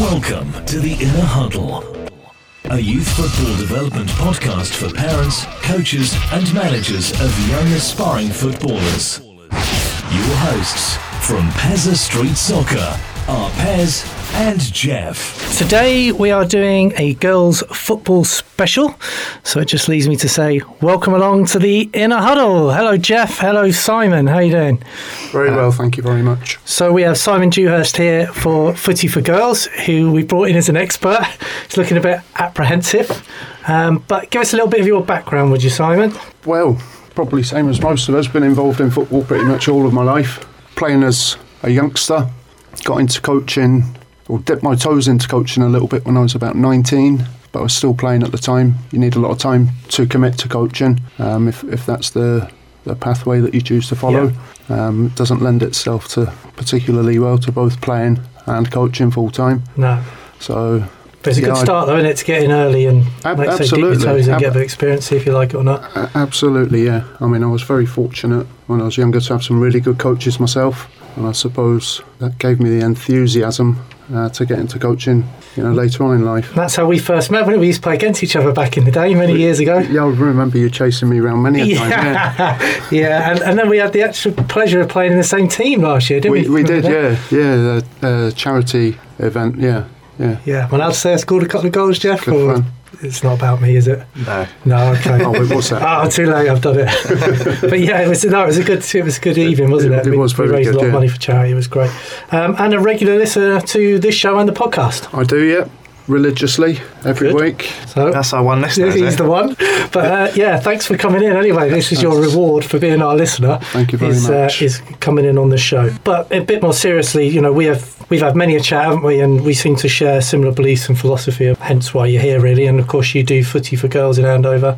Welcome to The Inner Huddle, a youth football development podcast for parents, coaches and managers of young aspiring footballers. Your hosts from Peza Street Soccer are Pez and Jeff. Today we are doing a girls football special, so it just leaves me to say welcome along to The Inner Huddle. Hello Jeff, hello Simon, how you doing? Very well, thank you very much. So we have Simon Dewhurst here for Footy for Girls, who we brought in as an expert. He's looking a bit apprehensive, but give us a little bit of your background, would you, Simon? Well, probably same as most of us, been involved in football pretty much all of my life, playing as a youngster. Got into coaching, or dipped my toes into coaching a little bit when I was about 19, but I was still playing at the time. You need a lot of time to commit to coaching if that's the pathway that you choose to follow. Yeah. It doesn't lend itself to particularly well to both playing and coaching full time. No. So it's a good start though, isn't it, to get in early and dip your toes and get a bit of experience, see if you like it or not. Absolutely, yeah. I mean, I was very fortunate when I was younger to have some really good coaches myself. And I suppose that gave me the enthusiasm to get into coaching, later on in life. That's how we first met, when we used to play against each other back in the day, many years ago. Yeah, I remember you chasing me around many a time. Yeah, yeah. And then we had the extra pleasure of playing in the same team last year, didn't we? We did, that? Yeah, the charity event, yeah. Yeah, well, I'd say I scored a couple of goals, Jeff. Good fun. It's not about me, is it? No, okay. Oh, what's that? Oh, too late, I've done it. But yeah, it was a good evening, wasn't it? It was very good. We raised a lot of money for charity. It was great. And a regular listener to this show and the podcast. I do, yeah. Religiously every week. So that's our one listener. He's the one. But thanks for coming in anyway. This is your reward for being our listener. Thank you very much. Is coming in on the show. But a bit more seriously, we've had many a chat, haven't we? And we seem to share similar beliefs and philosophy, hence why you're here, really. And of course, you do Footy for Girls in Andover,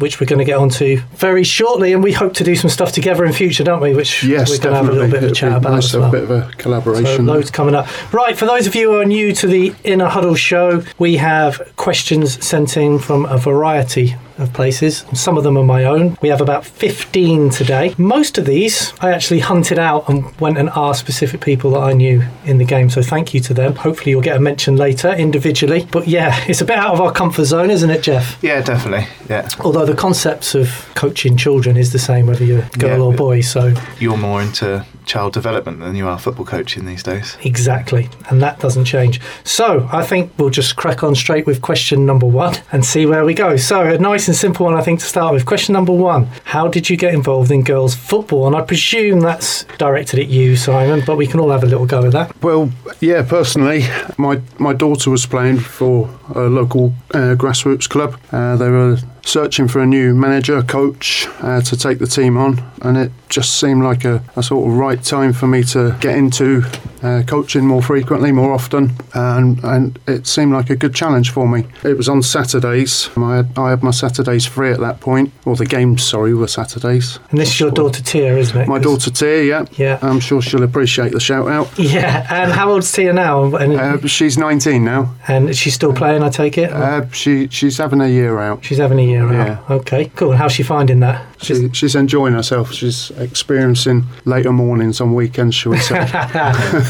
which we're going to get onto very shortly. And we hope to do some stuff together in future, don't we? Which we're going to have a little bit of a chat about. Nice to have a bit of a collaboration. So loads coming up. Right, for those of you who are new to the Inner Huddle show, we have questions sent in from a variety of places. Some of them are my own. We have about 15 today. Most of these I actually hunted out and went and asked specific people that I knew in the game, so thank you to them. Hopefully you'll get a mention later individually, but it's a bit out of our comfort zone, isn't it, Jeff? Yeah, definitely. Yeah. Although the concepts of coaching children is the same whether you're a girl or boy, so you're more into child development than you are football coaching these days. Exactly, and that doesn't change. So I think we'll just crack on straight with question number one and see where we go. So a nice and simple one, I think, to start with. Question number one: how did you get involved in girls football? And I presume that's directed at you, Simon, but we can all have a little go with that. Well, yeah, personally my daughter was playing for a local grassroots club. They were searching for a new manager, coach, to take the team on, and it just seemed like a sort of right time for me to get into coaching more frequently, more often, and it seemed like a good challenge for me. It was on Saturdays. I had my Saturdays free at that point, or the games, sorry, were Saturdays. And this is your daughter Tia, isn't it? My daughter Tia, yeah. I'm sure she'll appreciate the shout out. Yeah, and how old's Tia now? She's 19 now. And she's still playing, I take it? She's having a year out. She's having a year. Yeah. Okay, cool. And how's she finding that? She's enjoying herself. She's experiencing later mornings on weekends, shall we say.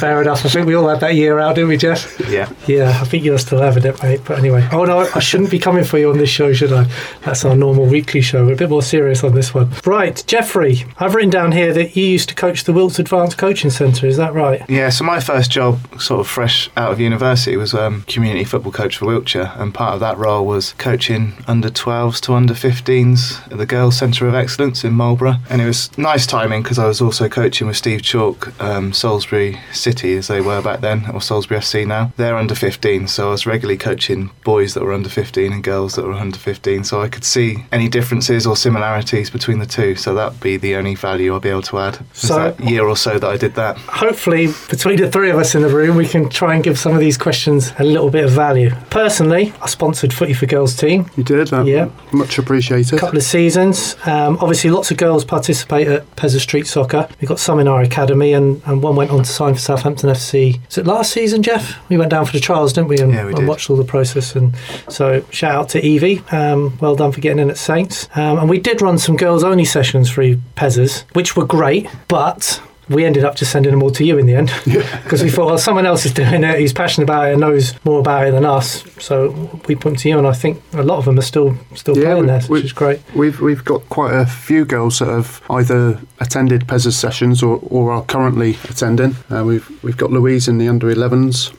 Fair enough. I think we all had that year out, didn't we, Jeff? Yeah. Yeah, I think you're still having it, mate. But anyway, oh no, I shouldn't be coming for you on this show, should I? That's our normal weekly show. We're a bit more serious on this one. Right, Jeffrey, I've written down here that you used to coach the Wilts Advanced Coaching Centre. Is that right? Yeah, so my first job, sort of fresh out of university, was community football coach for Wiltshire, and part of that role was coaching under 12s to under 15s at the Girls Centre of Excellence in Marlborough. And it was nice timing because I was also coaching with Steve Chalk, Salisbury City as they were back then, or Salisbury FC now. They're under 15, so I was regularly coaching boys that were under 15 and girls that were under 15, so I could see any differences or similarities between the two, so that would be the only value I'd be able to add. So that year or so that I did that. Hopefully between the three of us in the room we can try and give some of these questions a little bit of value. Personally, I sponsored Footy for Girls team. You did? Yeah. Much appreciated. A couple of seasons. Obviously, lots of girls participate at Peza Street Soccer. We've got some in our academy, and one went on to sign for Southampton FC. Was it last season, Jeff? We went down for the trials, didn't we? And, yeah, we did. And watched all the process. And so, shout out to Evie. Well done for getting in at Saints. And we did run some girls-only sessions through Pezas, which were great, but we ended up just sending them all to you in the end, because we thought, well, someone else is doing it, he's passionate about it and knows more about it than us, so we put them to you. And I think a lot of them are still playing there, which is great. We've got quite a few girls that have either attended Peza's sessions or are currently attending. We've got Louise in the under-11s.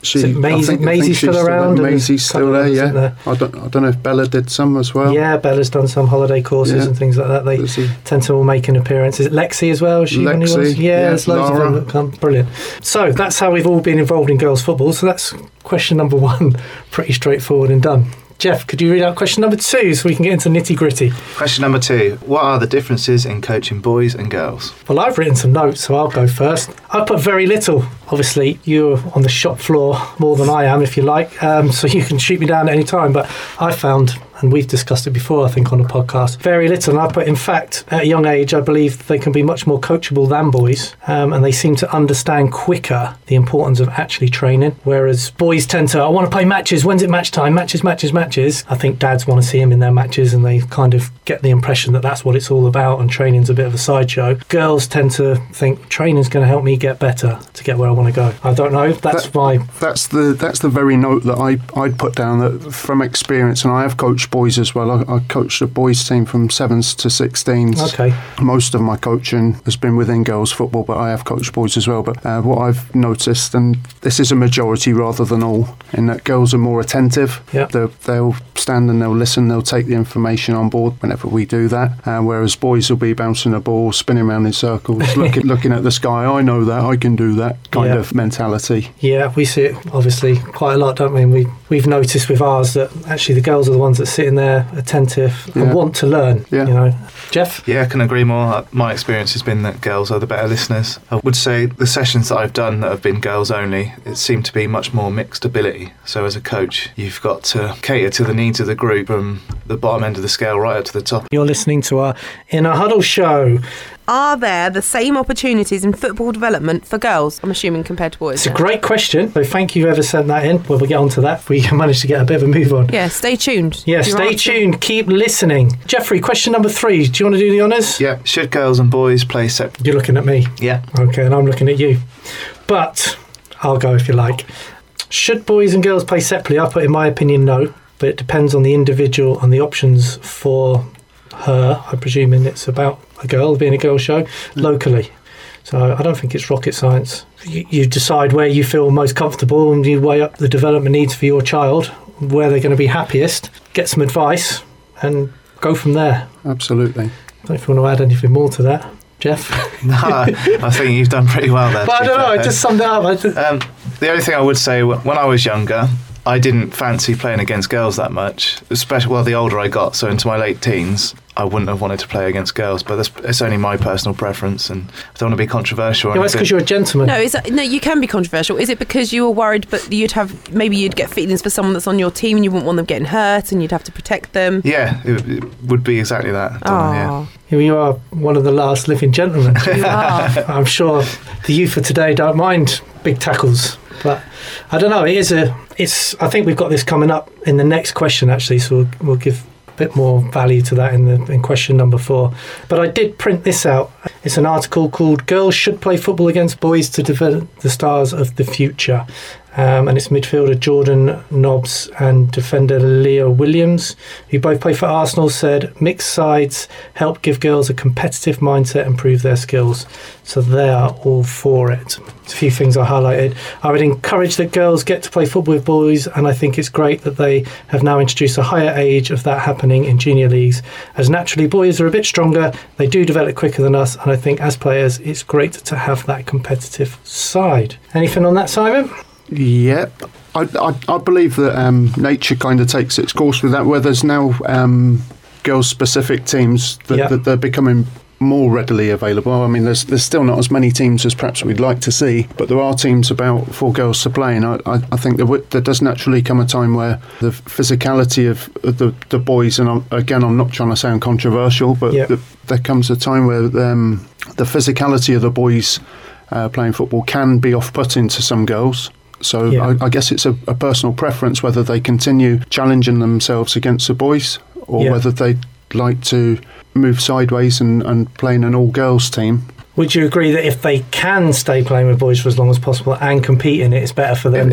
Maisie's still around. Maisie's still there, yeah. There. I don't know if Bella did some as well. Yeah, Bella's done some holiday courses and things like that. They tend to all make an appearance. Is it Lexi as well? Is she one who was? Yeah, there's loads of them that come. Brilliant. So that's how we've all been involved in girls' football. So that's question number one. Pretty straightforward and done. Jeff, could you read out question number two so we can get into nitty-gritty? Question number two, what are the differences in coaching boys and girls? Well, I've written some notes, so I'll go first. I put very little. Obviously, you're on the shop floor more than I am, if you like, so you can shoot me down at any time. But I found, and we've discussed it before, I think, on a podcast, very little. And I put, in fact, at a young age, I believe they can be much more coachable than boys, and they seem to understand quicker the importance of actually training, whereas boys tend to, I want to play matches, when's it match time? Matches. I think dads want to see them in their matches, and they kind of get the impression that that's what it's all about, and training's a bit of a sideshow. Girls tend to think, training's going to help me get better, to get where I want to go. I don't know, that's why. That's the very note that I'd put down, that from experience, and I have coached boys as well. I coached a boys team from 7s to 16s. Okay. Most of my coaching has been within girls football, but I have coached boys as well. But what I've noticed, and this is a majority rather than all, in that girls are more attentive. Yep. They'll stand and they'll listen, they'll take the information on board whenever we do that, whereas boys will be bouncing a ball, spinning around in circles, looking at the sky, I know that, I can do that kind of mentality. Yeah, we see it obviously quite a lot, don't we? And we've noticed with ours that actually the girls are the ones that sitting there attentive and want to learn. Yeah. You know, Jeff? Yeah, I can agree more. My experience has been that girls are the better listeners. I would say the sessions that I've done that have been girls only, it seemed to be much more mixed ability. So as a coach, you've got to cater to the needs of the group from the bottom end of the scale right up to the top. You're listening to our In a Huddle show. Are there the same opportunities in football development for girls, I'm assuming, compared to boys? It's a great question. So thank you whoever sent that in. Well, we'll get on to that if we manage to get a bit of a move on. Yeah, stay tuned. Yeah, stay tuned. Keep listening. Jeffrey, question number three. Do you want to do the honours? Yeah. Should girls and boys play separate? You're looking at me? Yeah. Okay, and I'm looking at you. But I'll go if you like. Should boys and girls play separately? I put, in my opinion, no. But it depends on the individual and the options for her. I'm presuming it's about a girl, being a girl show, locally. So I don't think it's rocket science. You decide where you feel most comfortable and you weigh up the development needs for your child, where they're going to be happiest, get some advice and go from there. Absolutely. I don't know if you want to add anything more to that, Jeff. No, I think you've done pretty well there. But I don't know, I just summed it up. The only thing I would say, when I was younger, I didn't fancy playing against girls that much, especially the older I got, so into my late teens. I wouldn't have wanted to play against girls, but it's only my personal preference, and I don't want to be controversial. No, that's because you're a gentleman. No, you can be controversial. Is it because you were worried, but you'd get feelings for someone that's on your team, and you wouldn't want them getting hurt, and you'd have to protect them? Yeah, it would be exactly that. Oh, yeah. You are one of the last living gentlemen. You are. I'm sure the youth of today don't mind big tackles, but I don't know. I think we've got this coming up in the next question actually, so we'll give bit more value to that in question number four. But I did print this out. It's an article called Girls Should Play Football Against Boys to Develop the Stars of the Future, and it's midfielder Jordan Nobbs and defender Leah Williams, who both play for Arsenal, said mixed sides help give girls a competitive mindset, improve their skills. So they are all for it. A few things I highlighted. I would encourage that girls get to play football with boys, and I think it's great that they have now introduced a higher age of that happening in junior leagues, as naturally boys are a bit stronger, they do develop quicker than us, and I think as players it's great to have that competitive side. Anything on that, Simon? Yep. I believe that nature kind of takes its course with that, where there's now girls-specific teams that they're becoming more readily available. I mean, there's still not as many teams as perhaps we'd like to see, but there are teams about for girls to play, and I think there does naturally come a time where the physicality of the boys, and I'm not trying to sound controversial, but there comes a time where the physicality of the boys playing football can be off-putting to some girls. So I guess it's a personal preference whether they continue challenging themselves against the boys or whether they like to move sideways and play in an all-girls team. Would you agree that if they can stay playing with boys for as long as possible and compete in it, it's better for them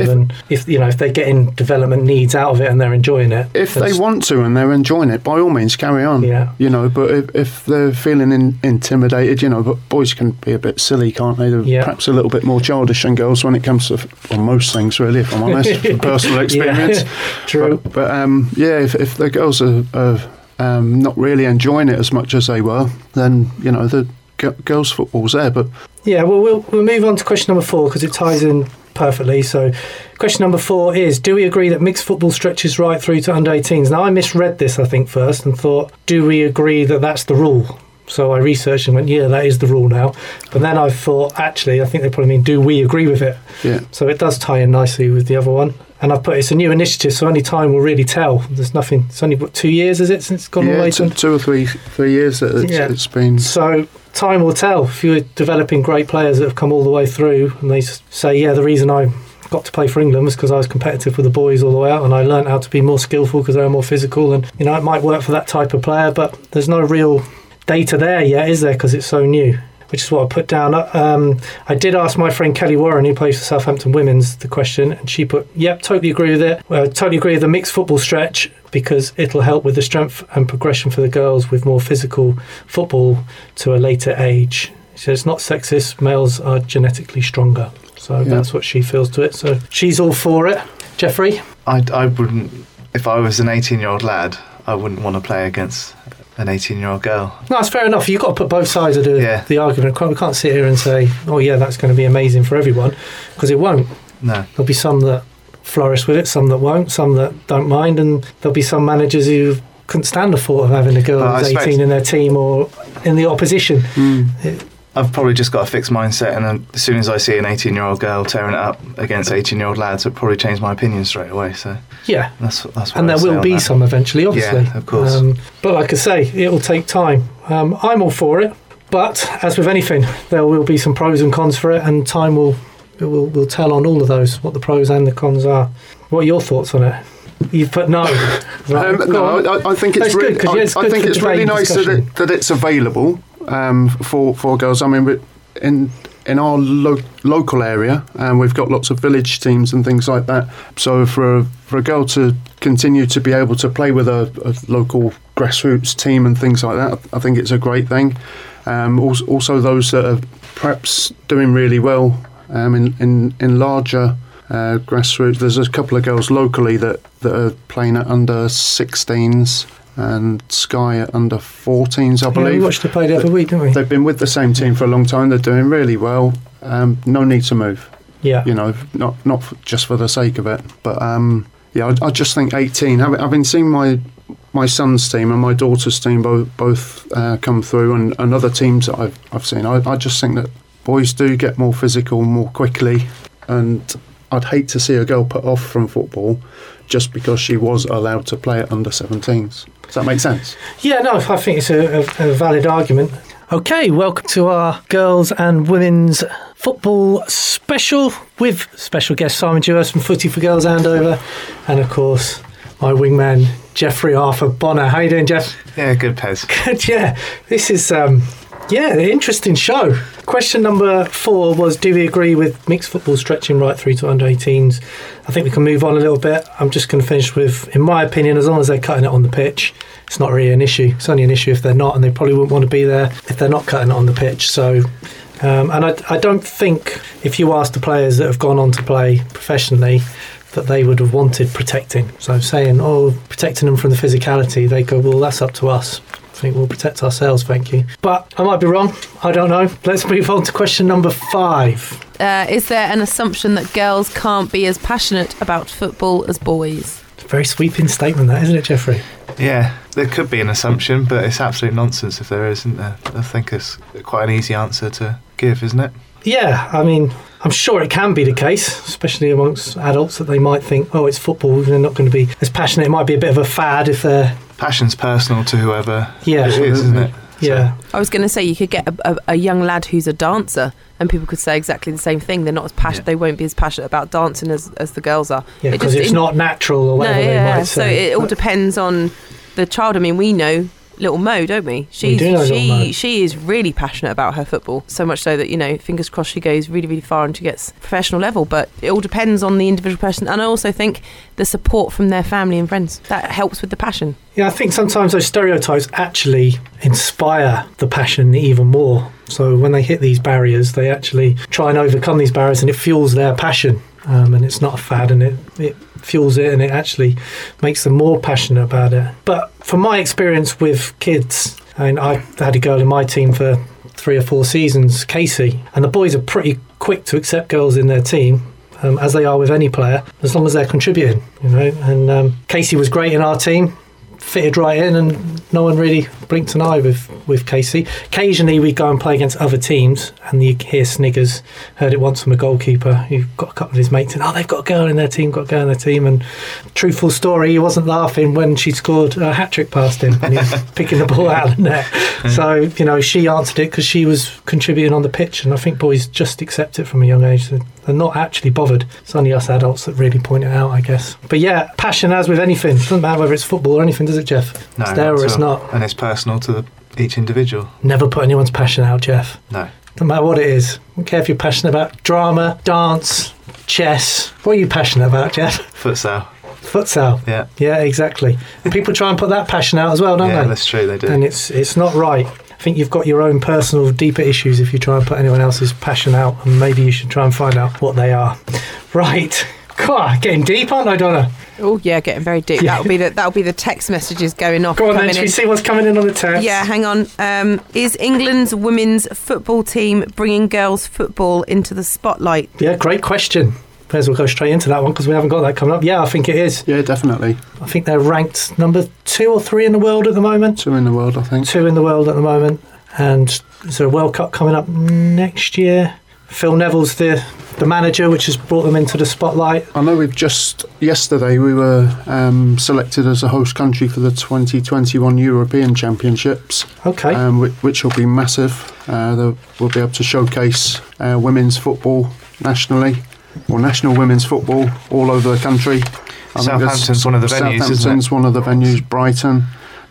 if they're getting development needs out of it and they're enjoying it? If they want to and they're enjoying it, by all means, carry on. Yeah. You know, but if they're feeling intimidated, you know, but boys can be a bit silly, can't they? They're perhaps a little bit more childish than girls when it comes to most things, really, if I'm honest, from personal experience. Yeah. True. But if the girls are not really enjoying it as much as they were, then, you know, the girls' football's there. But yeah, well, we'll move on to question number 4 because it ties in perfectly. So question number 4 is, do we agree that mixed football stretches right through to under-18s? Now, I misread this, I think, first and thought, do we agree that that's the rule? So I researched and went, yeah, that is the rule now. But then I thought, actually, I think they probably mean, do we agree with it? Yeah. So it does tie in nicely with the other one. And I've put, it's a new initiative, so only time will really tell. There's nothing, it's only, what, 2 years, is it, since it's gone away? Yeah, two or three years that it's been. So time will tell. If you're developing great players that have come all the way through and they say, yeah, the reason I got to play for England was because I was competitive with the boys all the way out and I learned how to be more skillful because they were more physical, and, you know, it might work for that type of player, but there's no real data there yet, is there, because it's so new, which is what I put down. I did ask my friend Kelly Warren, who plays for Southampton Women's, the question, and she put, yep, totally agree with it. Well, I totally agree with the mixed football stretch because it'll help with the strength and progression for the girls with more physical football to a later age. So it's not sexist, males are genetically stronger. So that's what she feels to it. So she's all for it. Jeffrey? I wouldn't, if I was an 18-year-old lad, I wouldn't want to play against an 18-year-old girl. No, that's fair enough. You've got to put both sides of the argument. We can't sit here and say, oh yeah, that's going to be amazing for everyone, because it won't. No. There'll be some that flourish with it, some that won't, some that don't mind, and there'll be some managers who couldn't stand the thought of having a girl who's 18 in their team or in the opposition. Mm. I've probably just got a fixed mindset, and as soon as I see an 18-year-old girl tearing it up against 18-year-old lads, it'll probably change my opinion straight away. So yeah, that's what. And there will be some eventually, obviously. Yeah, of course. But like I say, it will take time. I'm all for it, but as with anything, there will be some pros and cons for it, and time will tell on all of those what the pros and the cons are. What are your thoughts on it? You've put no. Right. I think it's really. I think it's really nice that it's available. For girls, I mean, in our local area, we've got lots of village teams and things like that. So for a girl to continue to be able to play with a local grassroots team and things like that, I think it's a great thing. Also, those that are perhaps doing really well in larger grassroots. There's a couple of girls locally that are playing at under 16s. And Sky at under 14s, I believe. Yeah, we watched the play the other week, didn't we? They've been with the same team for a long time. They're doing really well. No need to move. Yeah. You know, not just for the sake of it. But I just think 18. Having seen my son's team and my daughter's team both come through, and other teams that I've seen, I just think that boys do get more physical more quickly, and I'd hate to see a girl put off from football just because she was allowed to play at under 17s. Does that make sense? Yeah, no, I think it's a valid argument. Okay, welcome to our girls and women's football special with special guest Simon Dewhurst from Footy for Girls Andover, and of course my wingman Jeffrey Arthur Bonner. How you doing, Jeff? Yeah, good, Pez. Good, yeah. This is an interesting show. Question number 4 was, do we agree with mixed football stretching right through to under-18s? I think we can move on a little bit. I'm just going to finish with, in my opinion, as long as they're cutting it on the pitch, it's not really an issue. It's only an issue if they're not, and they probably wouldn't want to be there if they're not cutting it on the pitch. So, and I don't think, if you ask the players that have gone on to play professionally, that they would have wanted protecting. So saying, oh, protecting them from the physicality, they go, well, that's up to us. I think we'll protect ourselves, thank you. But I might be wrong. I don't know. Let's move on to question number 5. Is there an assumption that girls can't be as passionate about football as boys? It's a very sweeping statement, that, isn't it, Jeffrey? Yeah, there could be an assumption, but it's absolute nonsense if there isn't there. I think it's quite an easy answer to give, isn't it? Yeah, I mean, I'm sure it can be the case, especially amongst adults, that they might think, oh, it's football, they're not going to be as passionate. It might be a bit of a fad if they're... Passion's personal to whoever it is, isn't it? Yeah. So. I was going to say, you could get a young lad who's a dancer, and people could say exactly the same thing. They're not as passionate. Yeah. They won't be as passionate about dancing as the girls are. Yeah, because it's not natural or whatever they might say. So it all depends on the child. I mean, we know little Mo, don't we? She is really passionate about her football, so much so that, you know, fingers crossed she goes really, really far and she gets professional level. But it all depends on the individual person, and I also think the support from their family and friends that helps with the passion. Yeah, I think sometimes those stereotypes actually inspire the passion even more. So when they hit these barriers, they actually try and overcome these barriers, and it fuels their passion. And it's not a fad, and it fuels it, and it actually makes them more passionate about it. But from my experience with kids, I mean, I had a girl in my team for 3 or 4 seasons, Casey, and the boys are pretty quick to accept girls in their team. As they are with any player, as long as they're contributing, you know. And Casey was great in our team, fitted right in, and no one really blinked an eye with Casey. Occasionally we'd go and play against other teams, and you hear sniggers. Heard it once from a goalkeeper who got a couple of his mates and, oh, they've got a girl in their team, and truthful story, he wasn't laughing when she scored a hat-trick past him and he was picking the ball out of the net. So, you know, she answered it because she was contributing on the pitch, and I think boys just accept it from a young age. They're not actually bothered. It's only us adults that really point it out, I guess. But yeah, passion, as with anything, doesn't matter whether it's football or anything, does it, Jeff? No, it's there or it's not. And it's personal to each individual. Never put anyone's passion out, Jeff. No. No matter what it is. I don't care if you're passionate about drama, dance, chess. What are you passionate about, Jeff? Futsal. Yeah. Yeah, exactly. And people try and put that passion out as well, don't they? Yeah, that's true, they do. And it's not right. I think you've got your own personal deeper issues if you try and put anyone else's passion out, and maybe you should try and find out what they are. Right. God, getting deep, aren't I, Donna? Oh yeah, getting very deep. Yeah. That'll be the text messages going off. Go on then, should we see what's coming in on the text? Yeah, hang on. Is England's women's football team bringing girls football into the spotlight? Yeah, great question. May as well go straight into that one because we haven't got that coming up. Yeah, I think it is. Yeah, definitely. I think they're ranked number 2 or 3 in the world at the moment. 2 in the world, I think. 2 in the world at the moment. And is there a World Cup coming up next year? Phil Neville's the manager, which has brought them into the spotlight. I know we've just yesterday we were selected as a host country for the 2021 European Championships. Okay, which will be massive. We'll be able to showcase women's football nationally. Or national women's football all over the country. Southampton's one of the venues, isn't it? Southampton's one of the venues, Brighton,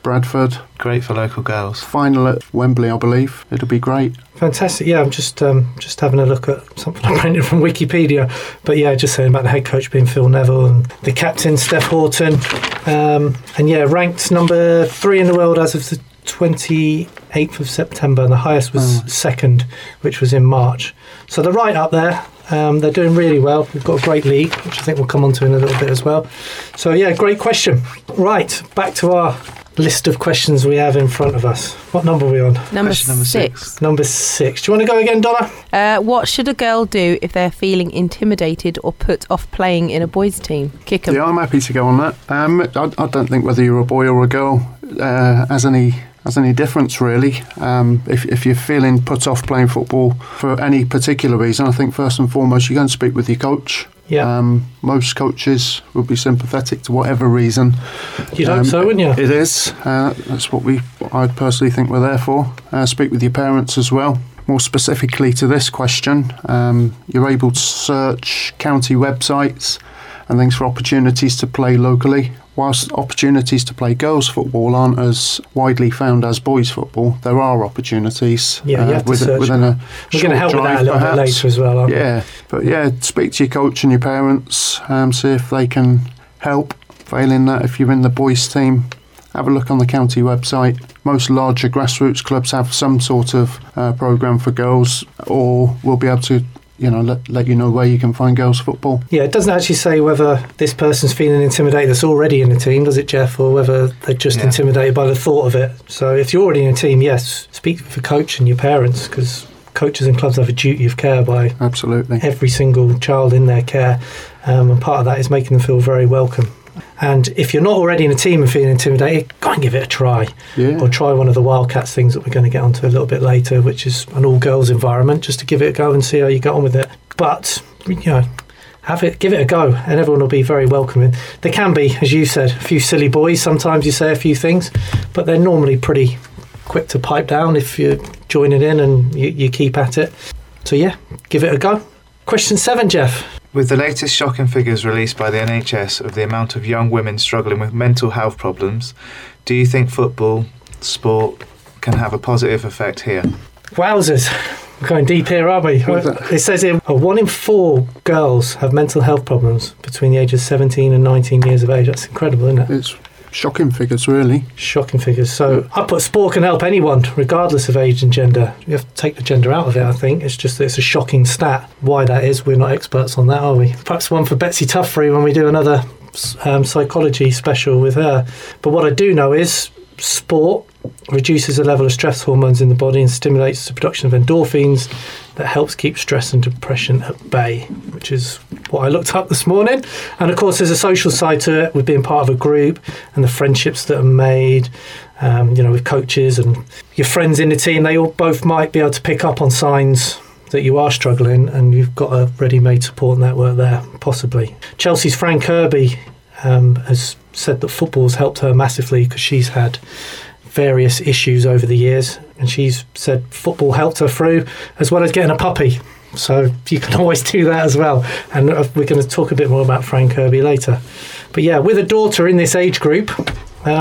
Bradford. Great for local girls. Final at Wembley, I believe. It'll be great. Fantastic. Yeah, I'm just having a look at something I printed from Wikipedia. But yeah, just saying about the head coach being Phil Neville and the captain, Steph Houghton. And yeah, ranked number 3 in the world as of the 28th of September, and the highest was 2nd, which was in March. So they're right up there. They're doing really well. We've got a great league, which I think we'll come on to in a little bit as well. So yeah, great question. Right, back to our list of questions we have in front of us. What number are we on? Number 6. Number 6. Do you want to go again, Donna? What should a girl do if they're feeling intimidated or put off playing in a boys' team? Kick 'em. Yeah, I'm happy to go on that. I don't think whether you're a boy or a girl has any difference really. If you're feeling put off playing football for any particular reason, I think first and foremost you go and speak with your coach. Yeah. Most coaches will be sympathetic to whatever reason. You'd hope so, wouldn't you? It is. That's what I personally think we're there for. Speak with your parents as well. More specifically to this question, you're able to search county websites and things for opportunities to play locally. Whilst opportunities to play girls' football aren't as widely found as boys' football, there are opportunities. Yeah, you have to search. Within a we're going to help with that a little bit later as well, aren't we? Yeah, but yeah, speak to your coach and your parents, see if they can help. Failing that, if you're in the boys' team, have a look on the county website. Most larger grassroots clubs have some sort of programme for girls, or we'll be able to, you know, let you know where you can find girls' football. Yeah, it doesn't actually say whether this person's feeling intimidated that's already in the team, does it, Jeff? Or whether they're just intimidated by the thought of it. So if you're already in a team, yes, speak with your coach and your parents, because coaches and clubs have a duty of care by absolutely every single child in their care. And part of that is making them feel very welcome. And if you're not already in a team and feeling intimidated, go and give it a try. Yeah. Or try one of the Wildcats things that we're going to get onto a little bit later, which is an all-girls environment, just to give it a go and see how you get on with it. But, you know, give it a go, and everyone will be very welcoming. There can be, as you said, a few silly boys. Sometimes you say a few things, but they're normally pretty quick to pipe down if you're joining in and you keep at it. So, yeah, give it a go. Question 7, Jeff. With the latest shocking figures released by the NHS of the amount of young women struggling with mental health problems, do you think football sport can have a positive effect here. Wowzers. We're going deep here, aren't we? It says here, 1 in 4 girls have mental health problems between the ages of 17 and 19 years of age. That's incredible, isn't it? It's shocking figures, really. Shocking figures. So I put sport can help anyone, regardless of age and gender. You have to take the gender out of it, I think. It's just that it's a shocking stat. Why that is, we're not experts on that, are we? Perhaps one for Betsy Tuffrey when we do another psychology special with her. But what I do know is sport reduces the level of stress hormones in the body and stimulates the production of endorphins that helps keep stress and depression at bay, which is what I looked up this morning. And of course, there's a social side to it with being part of a group and the friendships that are made, with coaches and your friends in the team. They all both might be able to pick up on signs that you are struggling, and you've got a ready-made support network there, possibly. Chelsea's Fran Kirby has said that football's helped her massively because she's had various issues over the years, and she's said football helped her through, as well as getting a puppy. So you can always do that as well, and we're going to talk a bit more about Fran Kirby later. But yeah, with a daughter in this age group,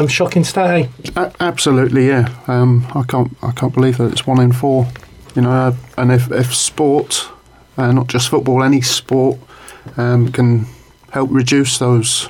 shocking stat, eh? Absolutely, yeah. I can't believe that it's 1 in 4. And if sport, not just football, any sport can help reduce those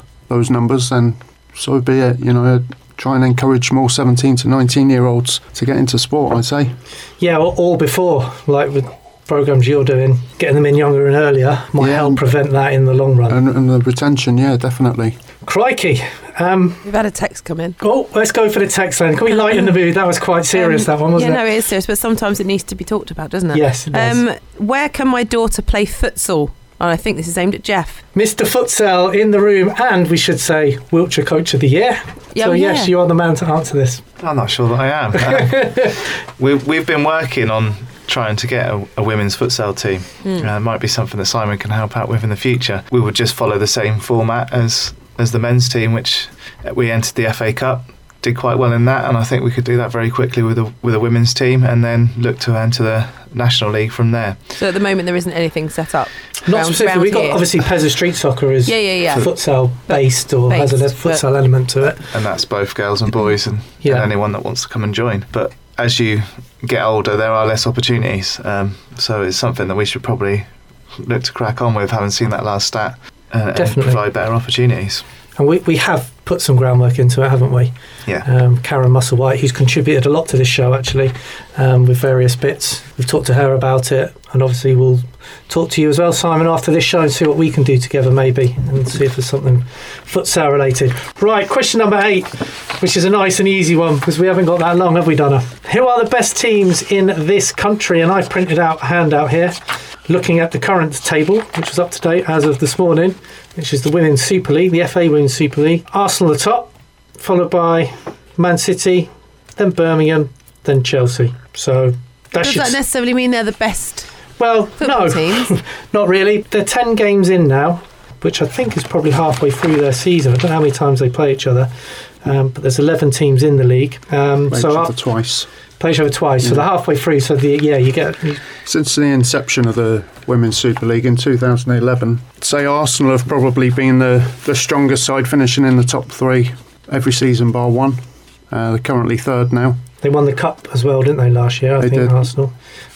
numbers, then so be it. Try and encourage more 17 to 19-year-olds to get into sport, I'd say. Yeah, or before, like with programmes you're doing, getting them in younger and earlier might help prevent that in the long run. And the retention, yeah, definitely. Crikey. We've had a text come in. Oh, let's go for the text then. Can we lighten the mood? That was quite serious, that one, wasn't it? Yeah, no, it is serious, but sometimes it needs to be talked about, doesn't it? Yes, it does. Where can my daughter play futsal? And I think this is aimed at Jeff. Mr. Futsal in the room, and we should say Wiltshire Coach of the Year. Yes, you are the man to answer this. I'm not sure that I am. We've been working on trying to get a women's futsal team. It might be something that Simon can help out with in the future. We would just follow the same format as the men's team, which we entered the FA Cup, did quite well in that, and I think we could do that very quickly with a women's team, and then look to enter the National League from there. So at the moment there isn't anything set up? Not specifically. We've got, obviously, Peza Street Soccer is futsal based, or has a futsal element to it, and that's both girls and boys and anyone that wants to come and join. But as you get older there are less opportunities, so it's something that we should probably look to crack on with, having seen that last stat, and provide better opportunities. And we have put some groundwork into it, haven't we? Yeah. Karen Musselwhite, who's contributed a lot to this show, actually, with various bits. We've talked to her about it, and obviously we'll talk to you as well, Simon, after this show, and see what we can do together, maybe, and see if there's something futsal related. Right, question number 8, which is a nice and easy one, because we haven't got that long, have we, Donna? Who are the best teams in this country? And I've printed out a handout here, looking at the current table, which was up to date as of this morning, which is the Women's Super League, the FA Women's Super League. Arsenal at the top, followed by Man City, then Birmingham, then Chelsea. So that does that necessarily mean they're the best? Well, no, teams? Not really. They're 10 games in now, which I think is probably halfway through their season. I don't know how many times they play each other, but there's 11 teams in the league. Play each other twice, so they're halfway through. So you get. Since the inception of the Women's Super League in 2011, I'd say Arsenal have probably been the strongest side, finishing in the top 3 every season bar one. They're currently 3rd now. They won the cup as well, didn't they, last year? I think they did. Arsenal.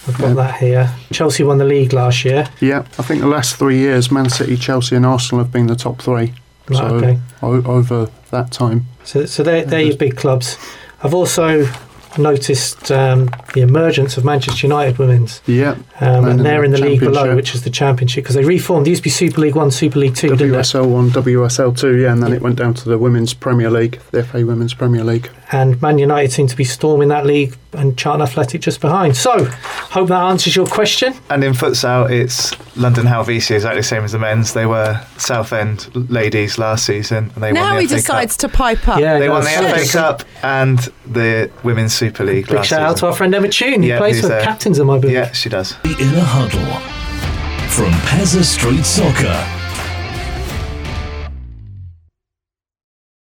I've got that here. Chelsea won the league last year. Yeah, I think the last 3 years, Man City, Chelsea, and Arsenal have been the top 3. Right, so over that time. So they're your big clubs. I've also noticed the emergence of Manchester United Women's. Yeah. And they're in the league below, which is the Championship, because they reformed. It used to be Super League 1, Super League 2, didn't it? WSL 1, WSL 2, yeah, and then it went down to the Women's Premier League, the FA Women's Premier League. And Man United seem to be storming that league, and Charlton Athletic just behind. So, hope that answers your question. And in futsal, it's London Hal VC, exactly the same as the men's. They were Southend ladies last season, and they won the FA Cup. Now he decides to pipe up. Yeah, they won the FA Cup and the Women's Super League last season. Big shout out to our friend Emma Tune, who plays for the captains in my book. Yeah, she does. The Inner Huddle from Peza Street Soccer.